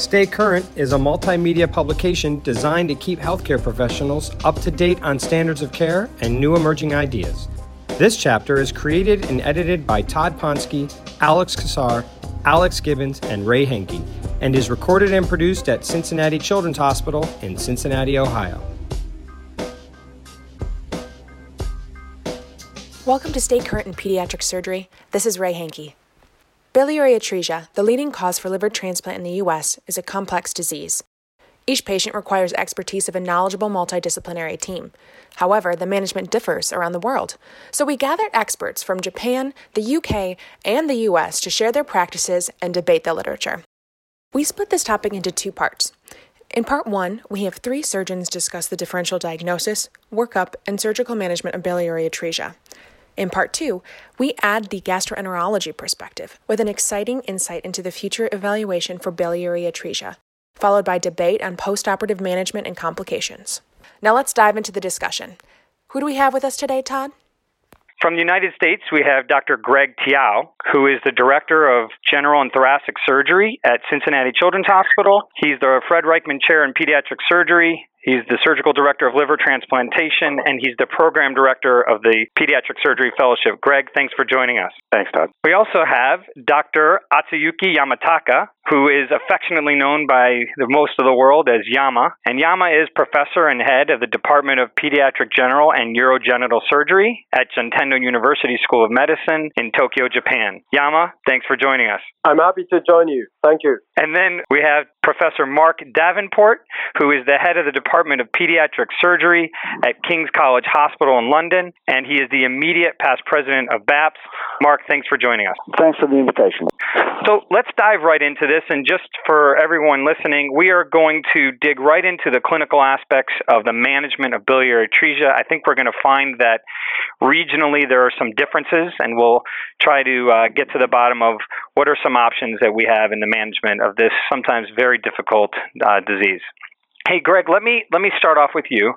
Stay Current is a multimedia publication designed to keep healthcare professionals up to date on standards of care and new emerging ideas. This chapter is created and edited by Todd Ponsky, Alex Kassar, Alex Gibbons, and Ray Hankey, and is recorded and produced at Cincinnati Children's Hospital in Cincinnati, Ohio. Welcome to Stay Current in Pediatric Surgery. This is Ray Hankey. Biliary atresia, the leading cause for liver transplant in the U.S., is a complex disease. Each patient requires expertise of a knowledgeable multidisciplinary team. However, the management differs around the world. So we gathered experts from Japan, the U.K., and the U.S. to share their practices and debate the literature. We split this topic into two parts. In part one, we have three surgeons discuss the differential diagnosis, workup, and surgical management of biliary atresia. In part two, we add the gastroenterology perspective with an exciting insight into the future evaluation for biliary atresia, followed by debate on postoperative management and complications. Now let's dive into the discussion. Who do we have with us today, Todd? From the United States, we have Dr. Greg Tiao, who is the Director of General and Thoracic Surgery at Cincinnati Children's Hospital. He's the Fred Ryckman Chair in Pediatric Surgery. He's the Surgical Director of Liver Transplantation, and he's the Program Director of the Pediatric Surgery Fellowship. Greg, thanks for joining us. Thanks, Todd. We also have Dr. Atsuyuki Yamataka, who is affectionately known by most of the world as Yama. And Yama is Professor and Head of the Department of Pediatric General and Urogenital Surgery at Juntendo University School of Medicine in Tokyo, Japan. Yama, thanks for joining us. I'm happy to join you. Thank you. And then we have Professor Mark Davenport, who is the Head of the Department of Pediatric Surgery at King's College Hospital in London, and he is the immediate past president of BAPS. Mark, thanks for joining us. Thanks for the invitation. So let's dive right into this, and just for everyone listening, we are going to dig right into the clinical aspects of the management of biliary atresia. I think we're going to find that regionally there are some differences, and we'll try to get to the bottom of what are some options that we have in the management of this sometimes very difficult disease. Hey, Greg, let me start off with you,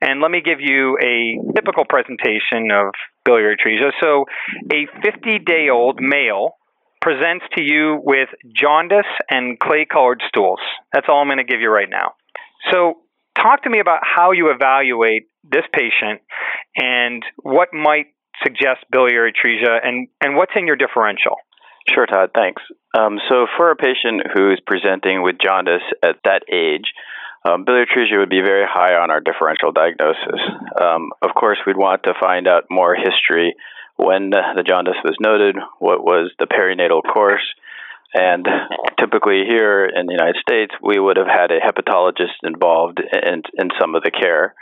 and let me give you a typical presentation of biliary atresia. So a 50-day-old male presents to you with jaundice and clay-colored stools. That's all I'm going to give you right now. So talk to me about how you evaluate this patient and what might suggest biliary atresia and what's in your differential. Sure, Todd. Thanks. So for a patient who's presenting with jaundice at that age, biliary atresia would be very high on our differential diagnosis. Of course, we'd want to find out more history, when the jaundice was noted, what was the perinatal course, and typically here in the United States, we would have had a hepatologist involved in some of the care.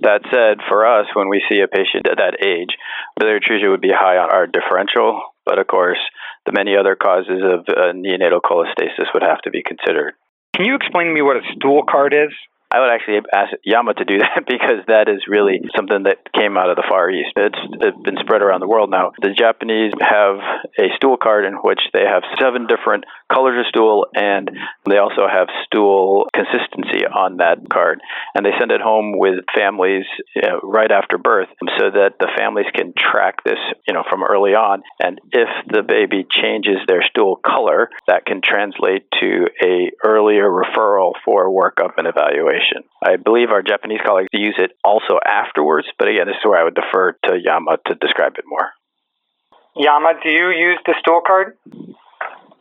That said, for us, when we see a patient at that age, biliary atresia would be high on our differential, but of course, the many other causes of neonatal cholestasis would have to be considered. Can you explain to me what a stool card is? I would actually ask Yama to do that because that is really something that came out of the Far East. It's been spread around the world now. The Japanese have a stool card in which they have 7 different colors of stool, and they also have stool consistency on that card. And they send it home with families right after birth so that the families can track this from early on. And if the baby changes their stool color, that can translate to an earlier referral for workup and evaluation. I believe our Japanese colleagues use it also afterwards, but again, this is where I would defer to Yama to describe it more. Yama, do you use the stool card?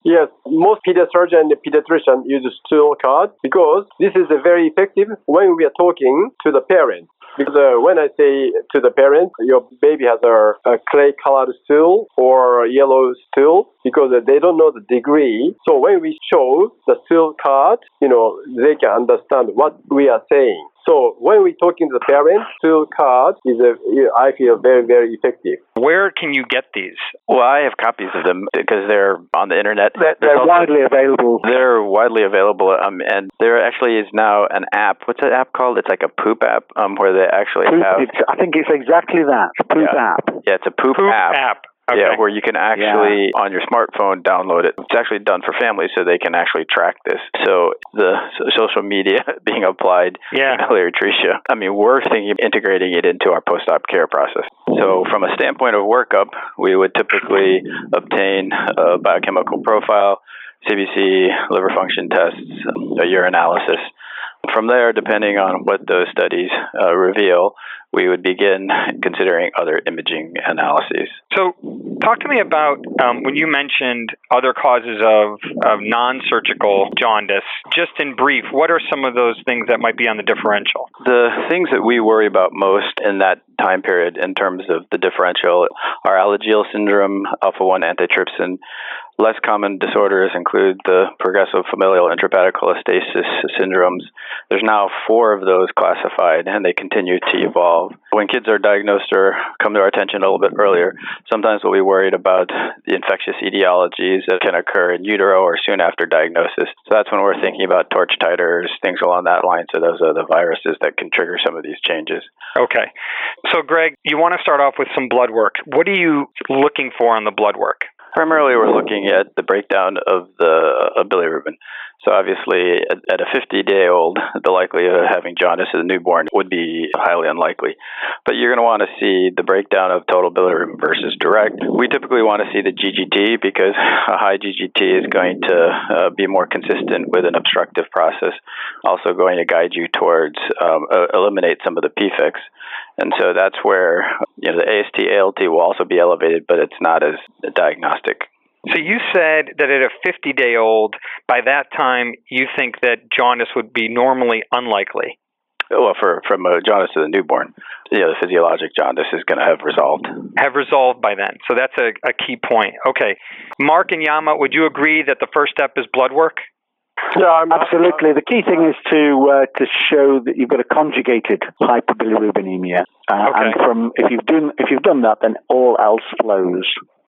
Yes, most pediatrician and pediatrician use stool card because this is a very effective when we are talking to the parents. Because when I say to the parents, your baby has a clay-colored stool or yellow stool, because they don't know the degree. So when we show the stool card, they can understand what we are saying. So when we're talking to the parents, stool card is, I feel, very, very effective. Where can you get these? Well, I have copies of them because they're on the internet. They're widely available. They're widely available, and there actually is now an app. What's that app called? It's like a poop app where they actually have... I think it's exactly that, poop app. Yeah, it's a poop app. Okay. Yeah, where you can actually, on your smartphone, download it. It's actually done for families so they can actually track this. So the social media being applied to biliary atresia, we're thinking of integrating it into our post-op care process. So from a standpoint of workup, we would typically obtain a biochemical profile, CBC, liver function tests, a urinalysis. From there, depending on what those studies reveal, we would begin considering other imaging analyses. So talk to me about when you mentioned other causes of non-surgical jaundice. Just in brief, what are some of those things that might be on the differential? The things that we worry about most in that time period in terms of the differential are Alagille syndrome, alpha-1 antitrypsin. Less common disorders include the progressive familial intrahepatic cholestasis syndromes. There's now 4 of those classified, and they continue to evolve. When kids are diagnosed or come to our attention a little bit earlier, sometimes we'll be worried about the infectious etiologies that can occur in utero or soon after diagnosis. So that's when we're thinking about torch titers, things along that line. So those are the viruses that can trigger some of these changes. Okay. So, Greg, you want to start off with some blood work. What are you looking for on the blood work? Primarily, we're looking at the breakdown of the bilirubin. So obviously, at a 50-day-old, the likelihood of having jaundice as a newborn would be highly unlikely. But you're going to want to see the breakdown of total bilirubin versus direct. We typically want to see the GGT because a high GGT is going to be more consistent with an obstructive process, also going to guide you towards eliminate some of the PFICs. And so that's where the AST, ALT will also be elevated, but it's not as diagnostic. So you said that at a 50-day-old, by that time, you think that jaundice would be normally unlikely. Well, from jaundice to the newborn, the physiologic jaundice is going to have resolved. Have resolved by then. So that's a key point. Okay. Mark and Yama, would you agree that the first step is blood work? Yeah, absolutely. The key thing is to show that you've got a conjugated hyperbilirubinemia, and if you've done that, then all else flows.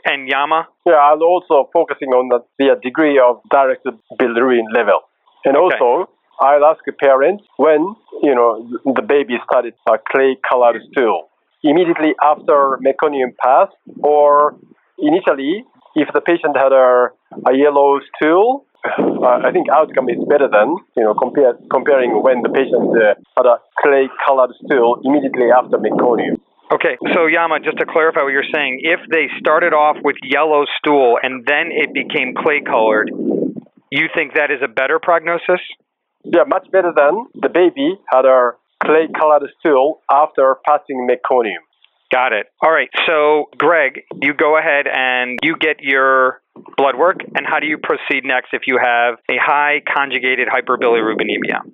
And Yama? Yeah, and also focusing on the degree of direct bilirubin level. And also, I'll ask parents when, the baby started a clay-colored stool, immediately after meconium pass, or initially, if the patient had a yellow stool, I think outcome is better than, comparing when the patient had a clay-colored stool immediately after meconium. Okay, so Yama, just to clarify what you're saying, if they started off with yellow stool and then it became clay-colored, you think that is a better prognosis? Yeah, much better than the baby had a clay-colored stool after passing meconium. Got it. All right, so Greg, you go ahead and you get your blood work, and how do you proceed next if you have a high conjugated hyperbilirubinemia?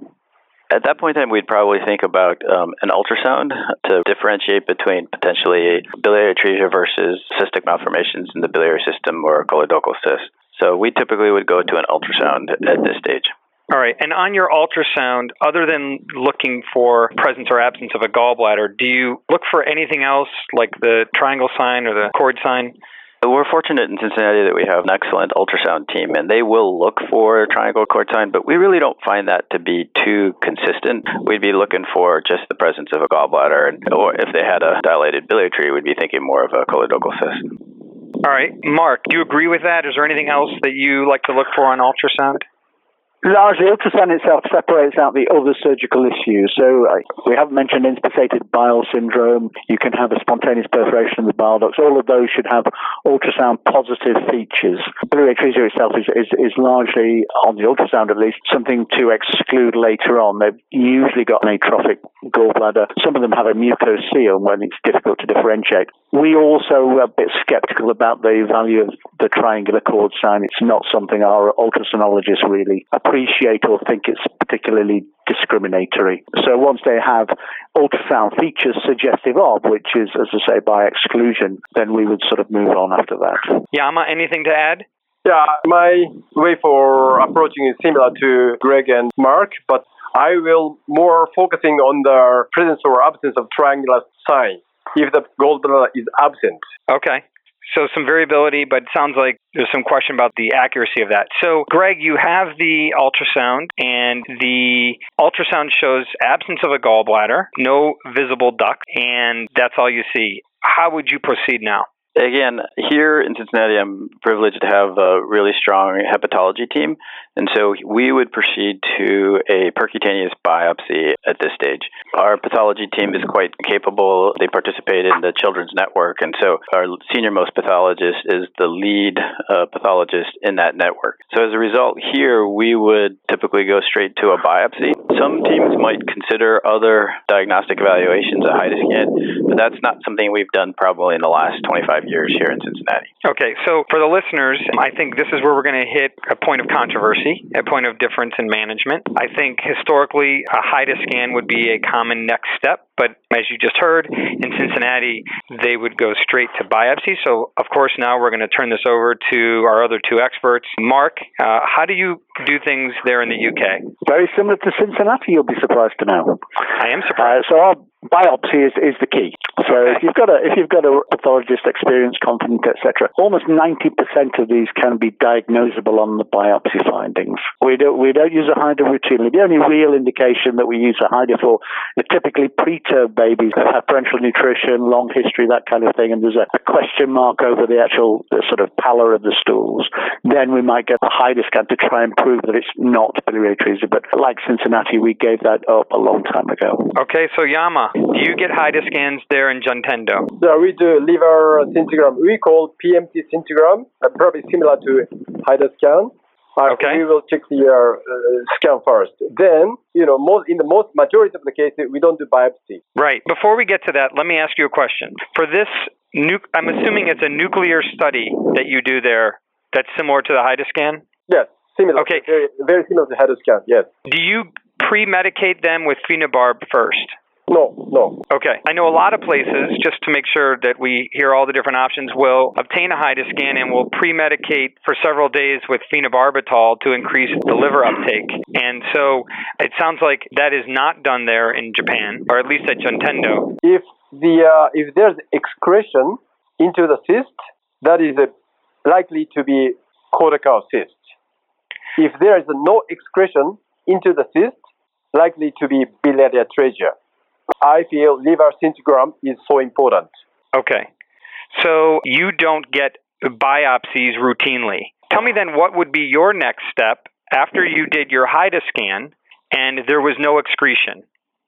At that point in time, we'd probably think about an ultrasound to differentiate between potentially biliary atresia versus cystic malformations in the biliary system or choledochal cyst. So we typically would go to an ultrasound at this stage. All right. And on your ultrasound, other than looking for presence or absence of a gallbladder, do you look for anything else like the triangle sign or the chord sign? We're fortunate in Cincinnati that we have an excellent ultrasound team, and they will look for triangle chord sign, but we really don't find that to be too consistent. We'd be looking for just the presence of a gallbladder, or if they had a dilated biliary tree, we'd be thinking more of a choledochal cyst. All right. Mark, do you agree with that? Is there anything else that you like to look for on ultrasound? Largely, ultrasound itself separates out the other surgical issues. So we haven't mentioned inspissated bile syndrome. You can have a spontaneous perforation of the bile ducts. All of those should have ultrasound positive features. Biliary atresia itself is largely, on the ultrasound at least, something to exclude later on. They've usually got an atrophic gallbladder. Some of them have a mucous seal when it's difficult to differentiate. We also are a bit skeptical about the value of the triangular chord sign. It's not something our ultrasonologists really appreciate or think it's particularly discriminatory. So once they have ultrasound features suggestive of, which is, as I say, by exclusion, then we would sort of move on after that. Yama, anything to add? Yeah, my way for approaching is similar to Greg and Mark, but I will more focusing on the presence or absence of triangular sign if the gallbladder is absent. Okay. So some variability, but it sounds like there's some question about the accuracy of that. So, Greg, you have the ultrasound, and the ultrasound shows absence of a gallbladder, no visible duct, and that's all you see. How would you proceed now? Again, here in Cincinnati, I'm privileged to have a really strong hepatology team, and so we would proceed to a percutaneous biopsy at this stage. Our pathology team is quite capable. They participate in the Children's Network, and so our senior-most pathologist is the lead pathologist in that network. So as a result, here we would typically go straight to a biopsy. Some teams might consider other diagnostic evaluations at HIDA-scan, but that's not something we've done probably in the last 25 years here in Cincinnati. Okay, so for the listeners, I think this is where we're going to hit a point of controversy, a point of difference in management. I think historically, a HIDA-scan would be a common next step, but as you just heard, in Cincinnati, they would go straight to biopsy. So, of course, now we're going to turn this over to our other two experts. Mark, how do you do things there in the UK? Very similar to Cincinnati, you'll be surprised to know. I am surprised. So our biopsy is the key. So if you've got a pathologist, experienced, competent, etc., almost 90% of these can be diagnosable on the biopsy findings. We don't use a HIDA routinely. The only real indication that we use a HIDA for is typically preterm babies that have parenteral nutrition, long history, that kind of thing, and there's a question mark over the actual sort of pallor of the stools. Then we might get a HIDA scan to try and prove that it's not biliary atresia. But like Cincinnati, we gave that up a long time ago. Okay, so Yama, do you get HIDA scans there in Juntendo? Yeah, we do liver scintigram. We call PMT scintigram, probably similar to HIDA scan. Okay. We will check the scan first. Then, in the most majority of the cases, we don't do biopsy. Right. Before we get to that, let me ask you a question. For this, I'm assuming it's a nuclear study that you do there that's similar to the HIDA scan? Yes, similar. Okay. Very, very similar to HIDA scan, yes. Do you pre-medicate them with phenobarb first? No. Okay. I know a lot of places, just to make sure that we hear all the different options, will obtain a HIDA scan and will pre-medicate for several days with phenobarbital to increase the liver uptake. And so it sounds like that is not done there in Japan, or at least at Juntendo. If there's excretion into the cyst, that is likely to be cortical cyst. If there is no excretion into the cyst, likely to be biliary atresia. I feel liver scintigram is so important. Okay. So you don't get biopsies routinely. Tell me then what would be your next step after you did your HIDA scan and there was no excretion?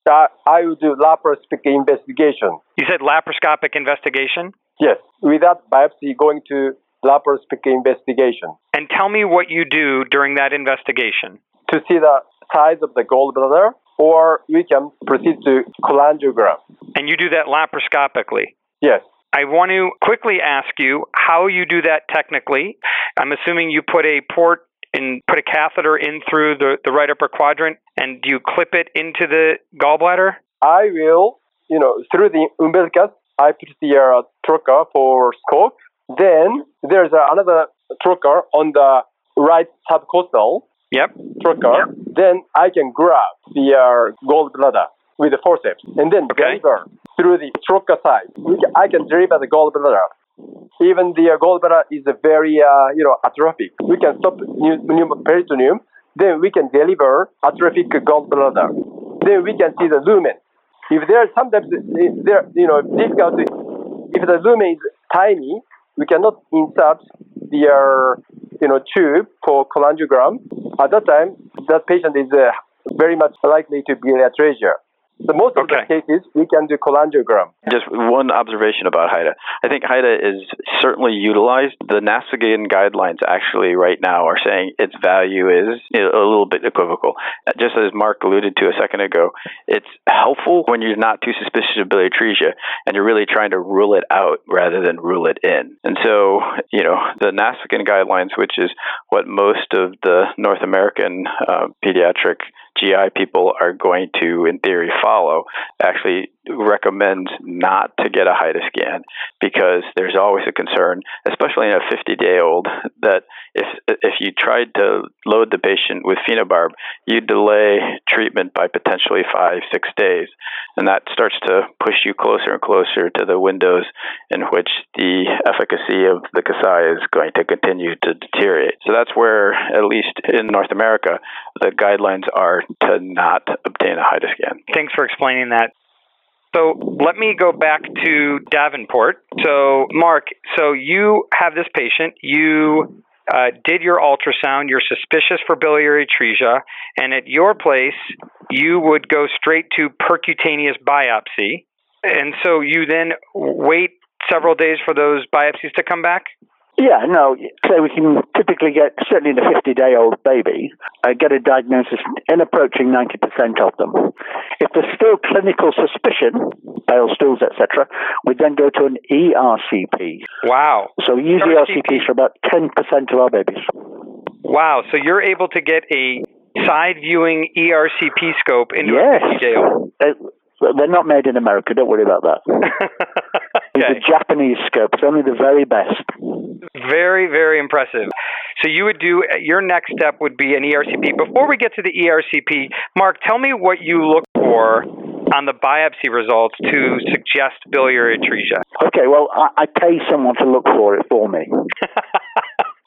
I would do laparoscopic investigation. You said laparoscopic investigation? Yes. Without biopsy, going to laparoscopic investigation. And tell me what you do during that investigation. To see the size of the gallbladder, or we can proceed to cholangiogram. And you do that laparoscopically? Yes. I want to quickly ask you how you do that technically. I'm assuming you put a port and put a catheter in through the right upper quadrant, and do you clip it into the gallbladder? I will, through the umbilicus, I put the trocar for scope. Then there's another trocar on the right subcostal. Yep. Trocar. Yep. Then I can grab the gallbladder with the forceps and then deliver through the trocar side. I can deliver the gallbladder. Even the gallbladder is very, atrophic. We can stop peritoneum. Then we can deliver atrophic gallbladder. Then we can see the lumen. If there are sometimes, difficult. If the lumen is tiny, we cannot insert the tube for cholangiogram. At that time, that patient is very much likely to be in atresia. So most of the cases, we can do cholangiogram. Just one observation about HIDA. I think HIDA is certainly utilized. The NASPHGAN guidelines actually right now are saying its value is a little bit equivocal. Just as Mark alluded to a second ago, it's helpful when you're not too suspicious of biliary atresia and you're really trying to rule it out rather than rule it in. And so, the NASPHGAN guidelines, which is what most of the North American pediatric GI people are going to, in theory, follow, actually recommends not to get a HIDA scan because there's always a concern, especially in a 50-day-old, that if you tried to load the patient with phenobarb, you delay treatment by potentially 5-6 days. And that starts to push you closer and closer to the windows in which the efficacy of the Kasai is going to continue to deteriorate. So that's where, at least in North America, the guidelines are to not obtain a HIDA scan. Thanks for explaining that. So let me go back to Davenport. So Mark, so you have this patient, you did your ultrasound, you're suspicious for biliary atresia, and at your place, you would go straight to percutaneous biopsy. And so you then wait several days for those biopsies to come back? Yeah, no. So we can typically get, certainly in a 50-day-old baby, get a diagnosis in approaching 90% of them. If there's still clinical suspicion, bile stools, etc., we then go to an ERCP. Wow. So we use ERCPs for about 10% of our babies. Wow. So you're able to get a side-viewing ERCP scope into a 50-day-old? They're not made in America. Don't worry about that. It's a Japanese scope. It's only the very best. Very, very impressive. So you would do, your next step would be an ERCP. Before we get to the ERCP, Mark, tell me what you look for on the biopsy results to suggest biliary atresia. Okay, well, I pay someone to look for it for me.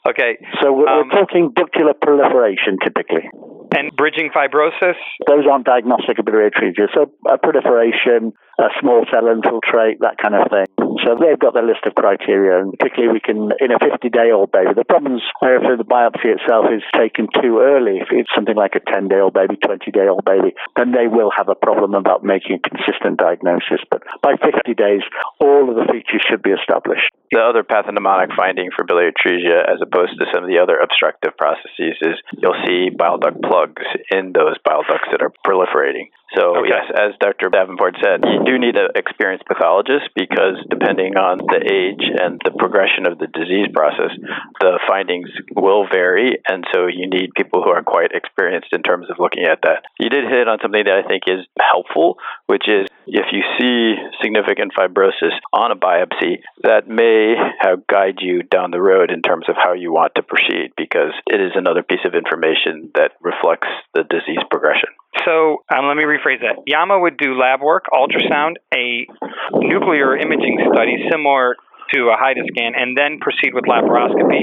Okay. So we're talking ductular proliferation, typically. And bridging fibrosis? Those aren't diagnostic of biliary atresia. So proliferation, a small cell infiltrate, that kind of thing. So they've got their list of criteria, and particularly we can, in a 50-day-old baby, the problems are if the biopsy itself is taken too early, if it's something like a 10-day-old baby, 20-day-old baby, then they will have a problem about making a consistent diagnosis. But by 50 days, all of the features should be established. The other pathognomonic finding for biliary atresia, as opposed to some of the other obstructive processes, is you'll see bile duct plugs in those bile ducts that are proliferating. So, yes, as Dr. Davenport said, you do need an experienced pathologist because depending on the age and the progression of the disease process, the findings will vary, and so you need people who are quite experienced in terms of looking at that. You did hit on something that I think is helpful, which is if you see significant fibrosis on a biopsy, that may guide you down the road in terms of how you want to proceed because it is another piece of information that reflects the disease progression. So let me rephrase that. Yama would do lab work, ultrasound, a nuclear imaging study similar to a HIDA scan, and then proceed with laparoscopy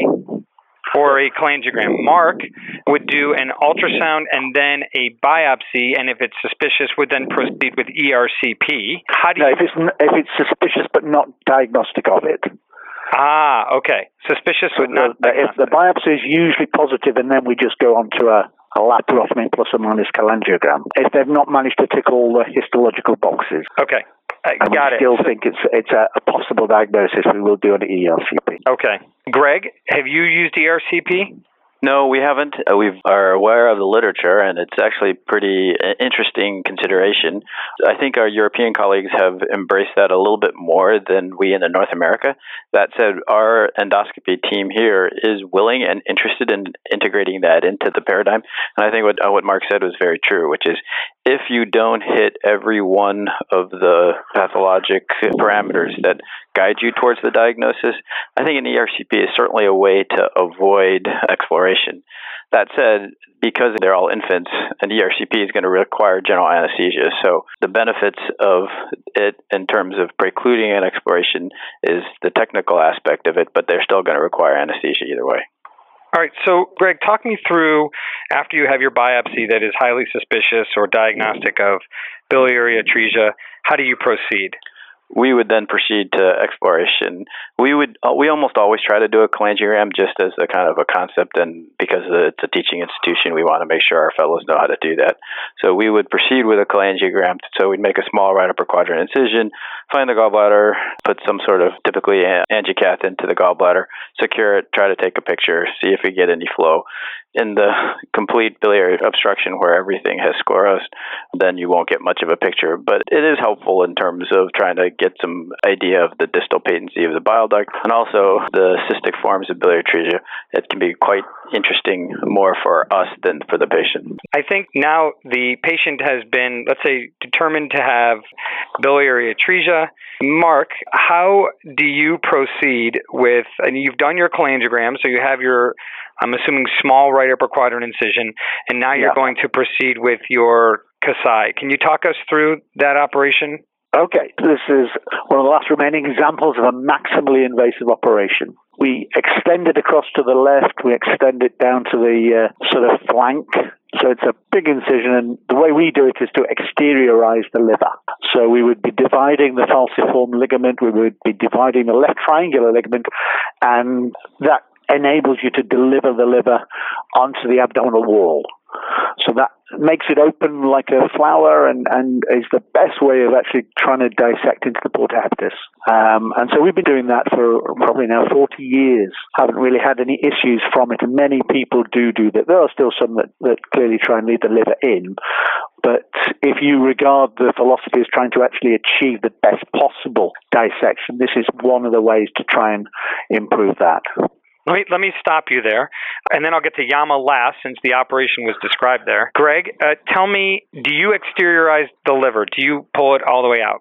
or a cholangiogram. Mark would do an ultrasound and then a biopsy, and if it's suspicious, would then proceed with ERCP. How do you... if it's suspicious but not diagnostic of it. Ah, okay. Suspicious but not diagnostic. If the biopsy is usually positive, and then we just go on to a laparotomy plus or minus cholangiogram. If they've not managed to tick all the histological boxes. Okay. Got it. I still think it's a possible diagnosis. We will do an ERCP. Okay. Greg, have you used ERCP? No, we haven't. We are aware of the literature, and it's actually pretty interesting consideration. I think our European colleagues have embraced that a little bit more than we in North America. That said, our endoscopy team here is willing and interested in integrating that into the paradigm. And I think what Mark said was very true, which is if you don't hit every one of the pathologic parameters that guide you towards the diagnosis, I think an ERCP is certainly a way to avoid exploration. That said, because they're all infants, an ERCP is going to require general anesthesia. So the benefits of it in terms of precluding an exploration is the technical aspect of it, but they're still going to require anesthesia either way. All right. So, Greg, talk me through, after you have your biopsy that is highly suspicious or diagnostic of biliary atresia, how do you proceed? We would then proceed to exploration. We almost always try to do a cholangiogram just as a kind of a concept, and because it's a teaching institution, we want to make sure our fellows know how to do that. So we would proceed with a cholangiogram. So we'd make a small right upper quadrant incision, find the gallbladder, put some sort of typically angiocath into the gallbladder, secure it, try to take a picture, see if we get any flow. In the complete biliary obstruction where everything has sclerosed, then you won't get much of a picture. But it is helpful in terms of trying to get some idea of the distal patency of the bile duct and also the cystic forms of biliary atresia. It can be quite interesting more for us than for the patient. I think now the patient has been, let's say, determined to have biliary atresia. Mark, how do you proceed with, and you've done your cholangiogram, so you have your, I'm assuming, small right upper quadrant incision, and now you're going to proceed with your Kasai. Can you talk us through that operation? Okay, this is one of the last remaining examples of a maximally invasive operation. We extend it across to the left, we extend it down to the flank. So it's a big incision, and the way we do it is to exteriorize the liver. So we would be dividing the falciform ligament, we would be dividing the left triangular ligament, and that enables you to deliver the liver onto the abdominal wall. So that makes it open like a flower and is the best way of actually trying to dissect into the portacapitis. And so we've been doing that for probably now 40 years. Haven't really had any issues from it. Many people do that. There are still some that clearly try and lead the liver in. But if you regard the philosophy as trying to actually achieve the best possible dissection, this is one of the ways to try and improve that. Let me stop you there, and then I'll get to Yama last, since the operation was described there. Greg, tell me, do you exteriorize the liver? Do you pull it all the way out?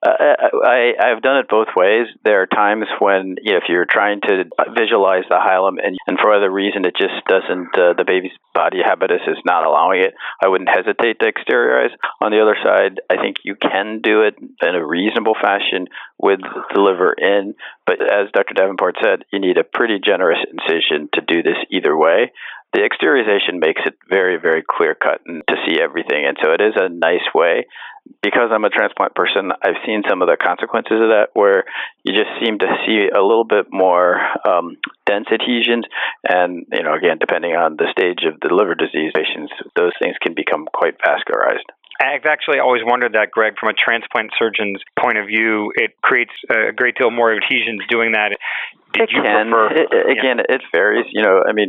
I've done it both ways. There are times when, if you're trying to visualize the hilum and for other reason it just doesn't, the baby's body habitus is not allowing it, I wouldn't hesitate to exteriorize. On the other side, I think you can do it in a reasonable fashion with the liver in, but as Dr. Davenport said, you need a pretty generous incision to do this either way. The exteriorization makes it very, very clear-cut and to see everything, and so it is a nice way. Because I'm a transplant person, I've seen some of the consequences of that, where you just seem to see a little bit more dense adhesions, and again, depending on the stage of the liver disease patients, those things can become quite vascularized. I've actually always wondered that, Greg, from a transplant surgeon's point of view, it creates a great deal more adhesions doing that. It varies.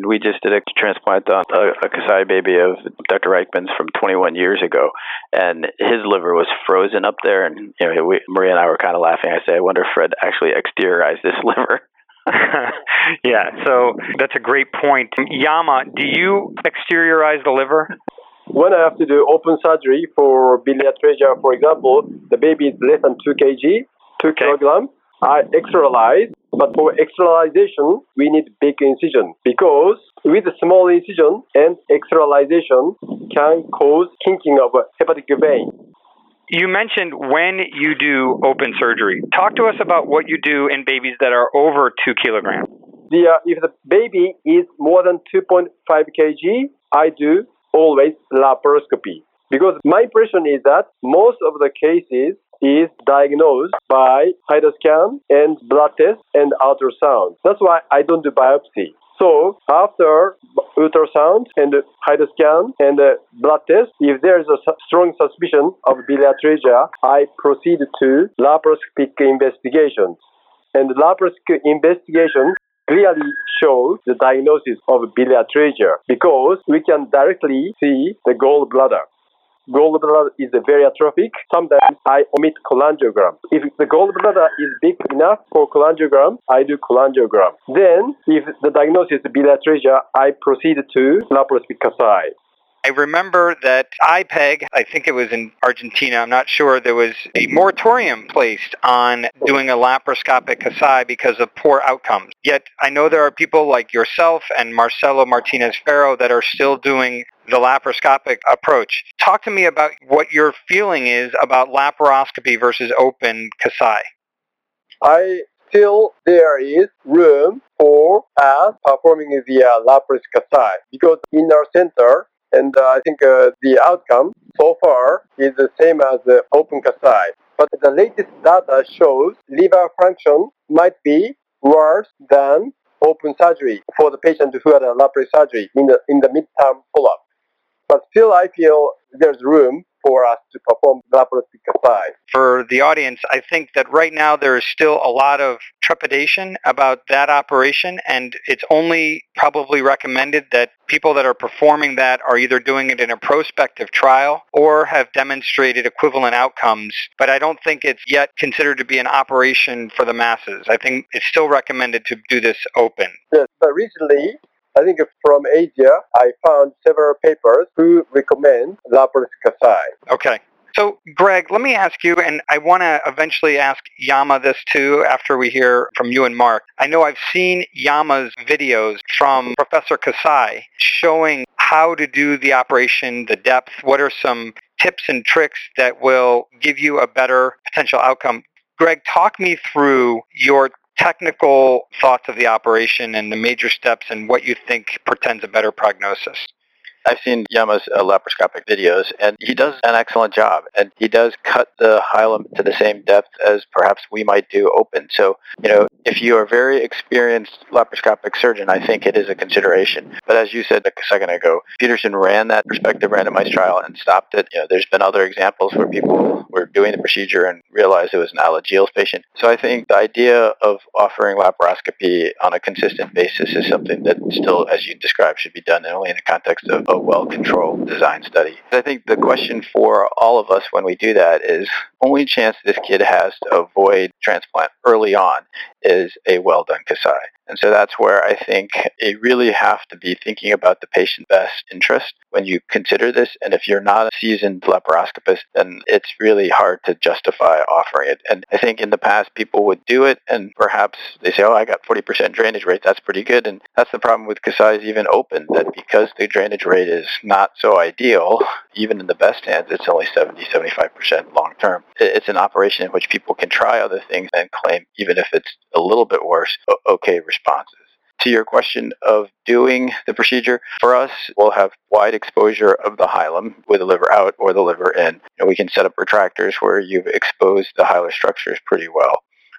We just did a transplant on a Kasai baby of Dr. Ryckman's from 21 years ago, and his liver was frozen up there. And Maria and I were kind of laughing. I say, I wonder if Fred actually exteriorized this liver. Yeah, so that's a great point. Yama, do you exteriorize the liver? When I have to do open surgery for biliary atresia, for example, the baby is less than 2 kg, 2 kilograms. I exteriorize, but for exteriorization, we need big incision because with a small incision and exteriorization can cause kinking of a hepatic vein. You mentioned when you do open surgery. Talk to us about what you do in babies that are over 2 kilograms. If the baby is more than 2.5 kg, I do always laparoscopy because my impression is that most of the cases is diagnosed by HIDA scan and blood test and ultrasound. That's why I don't do biopsy. So after ultrasound and HIDA scan and blood test, if there is a strong suspicion of biliary atresia, I proceed to laparoscopic investigations. And laparoscopic investigations clearly shows the diagnosis of biliary atresia because we can directly see the gallbladder. Gallbladder is very atrophic. Sometimes I omit cholangiogram. If the gallbladder is big enough for cholangiogram, I do cholangiogram. Then, if the diagnosis is biliary atresia, I proceed to laparoscopic Kasai. I remember that IPEG, I think it was in Argentina, I'm not sure, there was a moratorium placed on doing a laparoscopic Kasai because of poor outcomes. Yet, I know there are people like yourself and Marcelo Martinez-Ferro that are still doing the laparoscopic approach. Talk to me about what your feeling is about laparoscopy versus open Kasai. Still, there is room for us performing the laparoscopic Kasai because in our center, and I think the outcome so far is the same as the open Kasai. But the latest data shows liver function might be worse than open surgery for the patient who had a laparoscopic surgery in the midterm follow-up. But still, I feel there's room for us to perform laparoscopic Kasai. For the audience, I think that right now there is still a lot of trepidation about that operation, and it's only probably recommended that people that are performing that are either doing it in a prospective trial or have demonstrated equivalent outcomes, but I don't think it's yet considered to be an operation for the masses. I think it's still recommended to do this open. Yes, but recently, I think from Asia, I found several papers who recommend laparoscopic Kasai. Okay. So, Greg, let me ask you, and I want to eventually ask Yama this too after we hear from you and Mark. I know I've seen Yama's videos from Professor Kasai showing how to do the operation, the depth, what are some tips and tricks that will give you a better potential outcome. Greg, talk me through your technical thoughts of the operation and the major steps and what you think portends a better prognosis. I've seen Yama's laparoscopic videos, and he does an excellent job, and he does cut the hilum to the same depth as perhaps we might do open. So, if you are a very experienced laparoscopic surgeon, I think it is a consideration. But as you said a second ago, Peterson ran that prospective randomized trial and stopped it. There's been other examples where people were doing the procedure and realized it was an Alagille patient. So I think the idea of offering laparoscopy on a consistent basis is something that still, as you described, should be done only in the context of a well-controlled design study. I think the question for all of us when we do that is, only chance this kid has to avoid transplant early on is a well-done Kasai. And so that's where I think you really have to be thinking about the patient's best interest when you consider this. And if you're not a seasoned laparoscopist, then it's really hard to justify offering it. And I think in the past, people would do it, and perhaps they say, I got 40% drainage rate. That's pretty good. And that's the problem with Kasai's even open, that because the drainage rate is not so ideal, even in the best hands, it's only 70-75% long-term. It's an operation in which people can try other things and claim, even if it's a little bit worse, okay responses. To your question of doing the procedure, for us, we'll have wide exposure of the hilum with the liver out or the liver in. And we can set up retractors where you've exposed the hilar structures pretty well.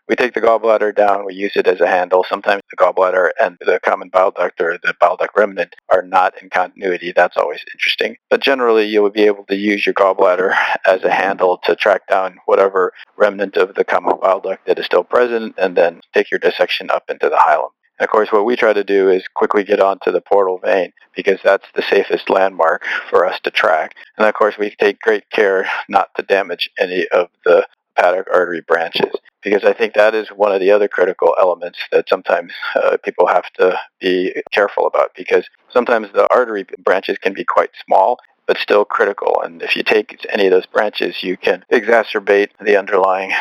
We take the gallbladder down, we use it as a handle. Sometimes the gallbladder and the common bile duct or the bile duct remnant are not in continuity. That's always interesting. But generally, you will be able to use your gallbladder as a handle to track down whatever remnant of the common bile duct that is still present and then take your dissection up into the hilum. And of course, what we try to do is quickly get onto the portal vein because that's the safest landmark for us to track. And of course, we take great care not to damage any of the hepatic artery branches, because I think that is one of the other critical elements that sometimes people have to be careful about, because sometimes the artery branches can be quite small, but still critical. And if you take any of those branches, you can exacerbate the underlying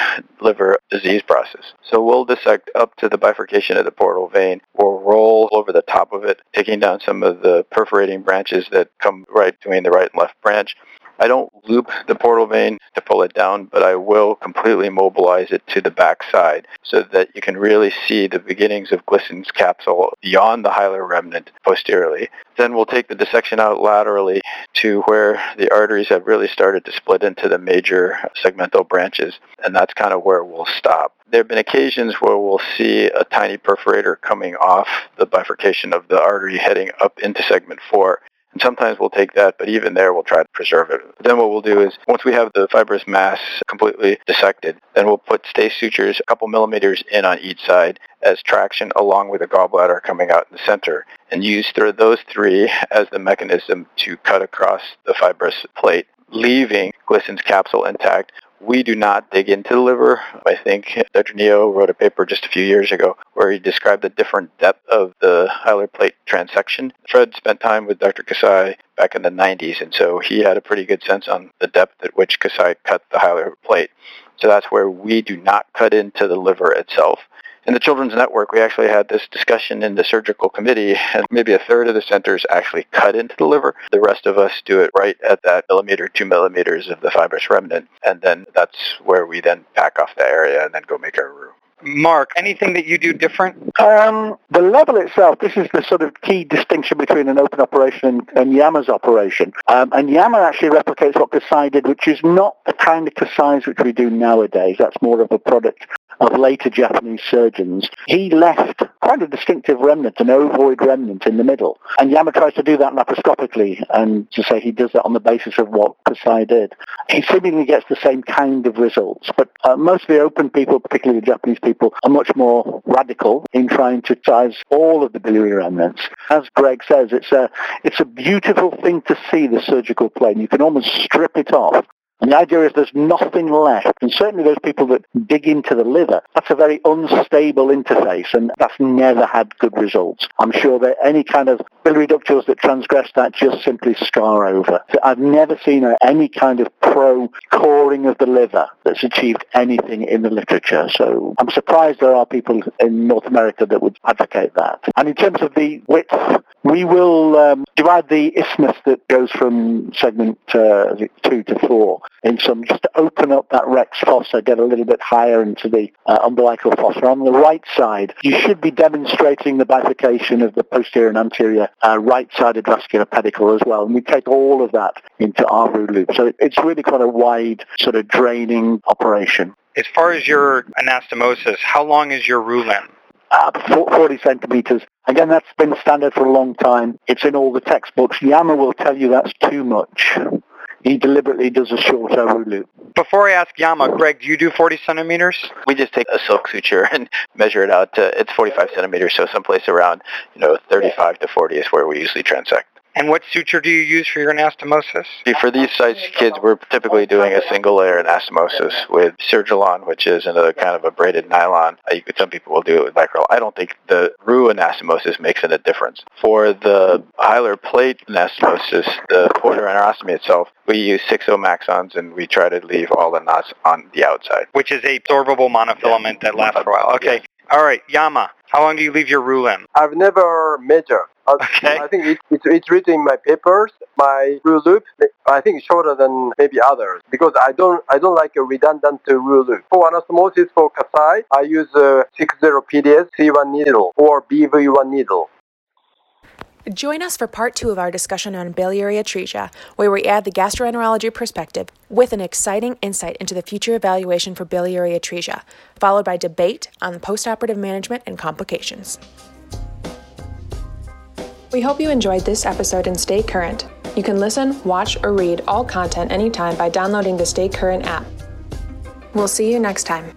liver disease process. So we'll dissect up to the bifurcation of the portal vein. We'll roll over the top of it, taking down some of the perforating branches that come right between the right and left branch. I don't loop the portal vein to pull it down, but I will completely mobilize it to the backside so that you can really see the beginnings of Glisson's capsule beyond the hilar remnant posteriorly. Then we'll take the dissection out laterally to where the arteries have really started to split into the major segmental branches, and that's kind of where we'll stop. There have been occasions where we'll see a tiny perforator coming off the bifurcation of the artery heading up into segment 4. And sometimes we'll take that, but even there we'll try to preserve it. Then what we'll do is, once we have the fibrous mass completely dissected, then we'll put stay sutures a couple millimeters in on each side as traction along with the gallbladder coming out in the center, and use those three as the mechanism to cut across the fibrous plate, leaving Glisson's capsule intact. We do not dig into the liver. I think Dr. Neo wrote a paper just a few years ago where he described the different depth of the hilar plate transection. Fred spent time with Dr. Kasai back in the 90s, and so he had a pretty good sense on the depth at which Kasai cut the hilar plate. So that's where we do not cut into the liver itself. In the Children's Network, we actually had this discussion in the surgical committee, and maybe a third of the centers actually cut into the liver. The rest of us do it right at that 2 millimeters of the fibrous remnant, and then that's where we then pack off the area and then go make our room. Mark, anything that you do different? The level itself, this is the sort of key distinction between an open operation and Yama's operation. And Yama actually replicates what Kasai did, which is not the kind of Kasais which we do nowadays. That's more of a product of later Japanese surgeons. He left quite a distinctive remnant, an ovoid remnant in the middle. And Yama tries to do that laparoscopically, and to say he does that on the basis of what Kasai did. He seemingly gets the same kind of results, but most of the open people, particularly the Japanese people, are much more radical in trying to size all of the biliary remnants. As Greg says, it's a beautiful thing to see, the surgical plane. You can almost strip it off And the idea is there's nothing left. And certainly those people that dig into the liver, that's a very unstable interface, and that's never had good results. I'm sure that any kind of biliary ductules that transgress that just simply scar over. So I've never seen any kind of pro-coring of the liver that's achieved anything in the literature. So I'm surprised there are people in North America that would advocate that. And in terms of the width, we will divide the isthmus that goes from segment 2 to 4 in some, just to open up that Rex fossa, get a little bit higher into the umbilical fossa. On the right side, you should be demonstrating the bifurcation of the posterior and anterior right-sided vascular pedicle as well. And we take all of that into our root loop. So it's really quite a wide sort of draining operation. As far as your anastomosis, how long is your rulin? 40 centimeters. Again, that's been standard for a long time. It's in all the textbooks. Yama will tell you that's too much. He deliberately does a shorter loop. Before I ask Yama, Greg, do you do 40 centimeters? We just take a silk suture and measure it out. It's 45 centimeters, so someplace around 35 to 40 is where we usually transect. And what suture do you use for your anastomosis? For these size kids, we're typically doing a single layer anastomosis with Surgilon, which is another kind of a braided nylon. Some people will do it with Vicryl. I don't think the RU anastomosis makes any difference. For the hilar plate anastomosis, the portal enterostomy itself, we use 6-0 Maxons, and we try to leave all the knots on the outside. Which is a absorbable monofilament that lasts for a while. Okay. Yeah. All right, Yama, how long do you leave your RU-lim? I've never measured. Okay. I think it's written in my papers. My rule loop, I think, is shorter than maybe others because I don't like a redundant rule loop. For anastomosis for Kasai, I use a 6-0 PDS C1 needle or BV1 needle. Join us for part 2 of our discussion on biliary atresia, where we add the gastroenterology perspective with an exciting insight into the future evaluation for biliary atresia, followed by debate on the postoperative management and complications. We hope you enjoyed this episode and stay current. You can listen, watch, or read all content anytime by downloading the Stay Current app. We'll see you next time.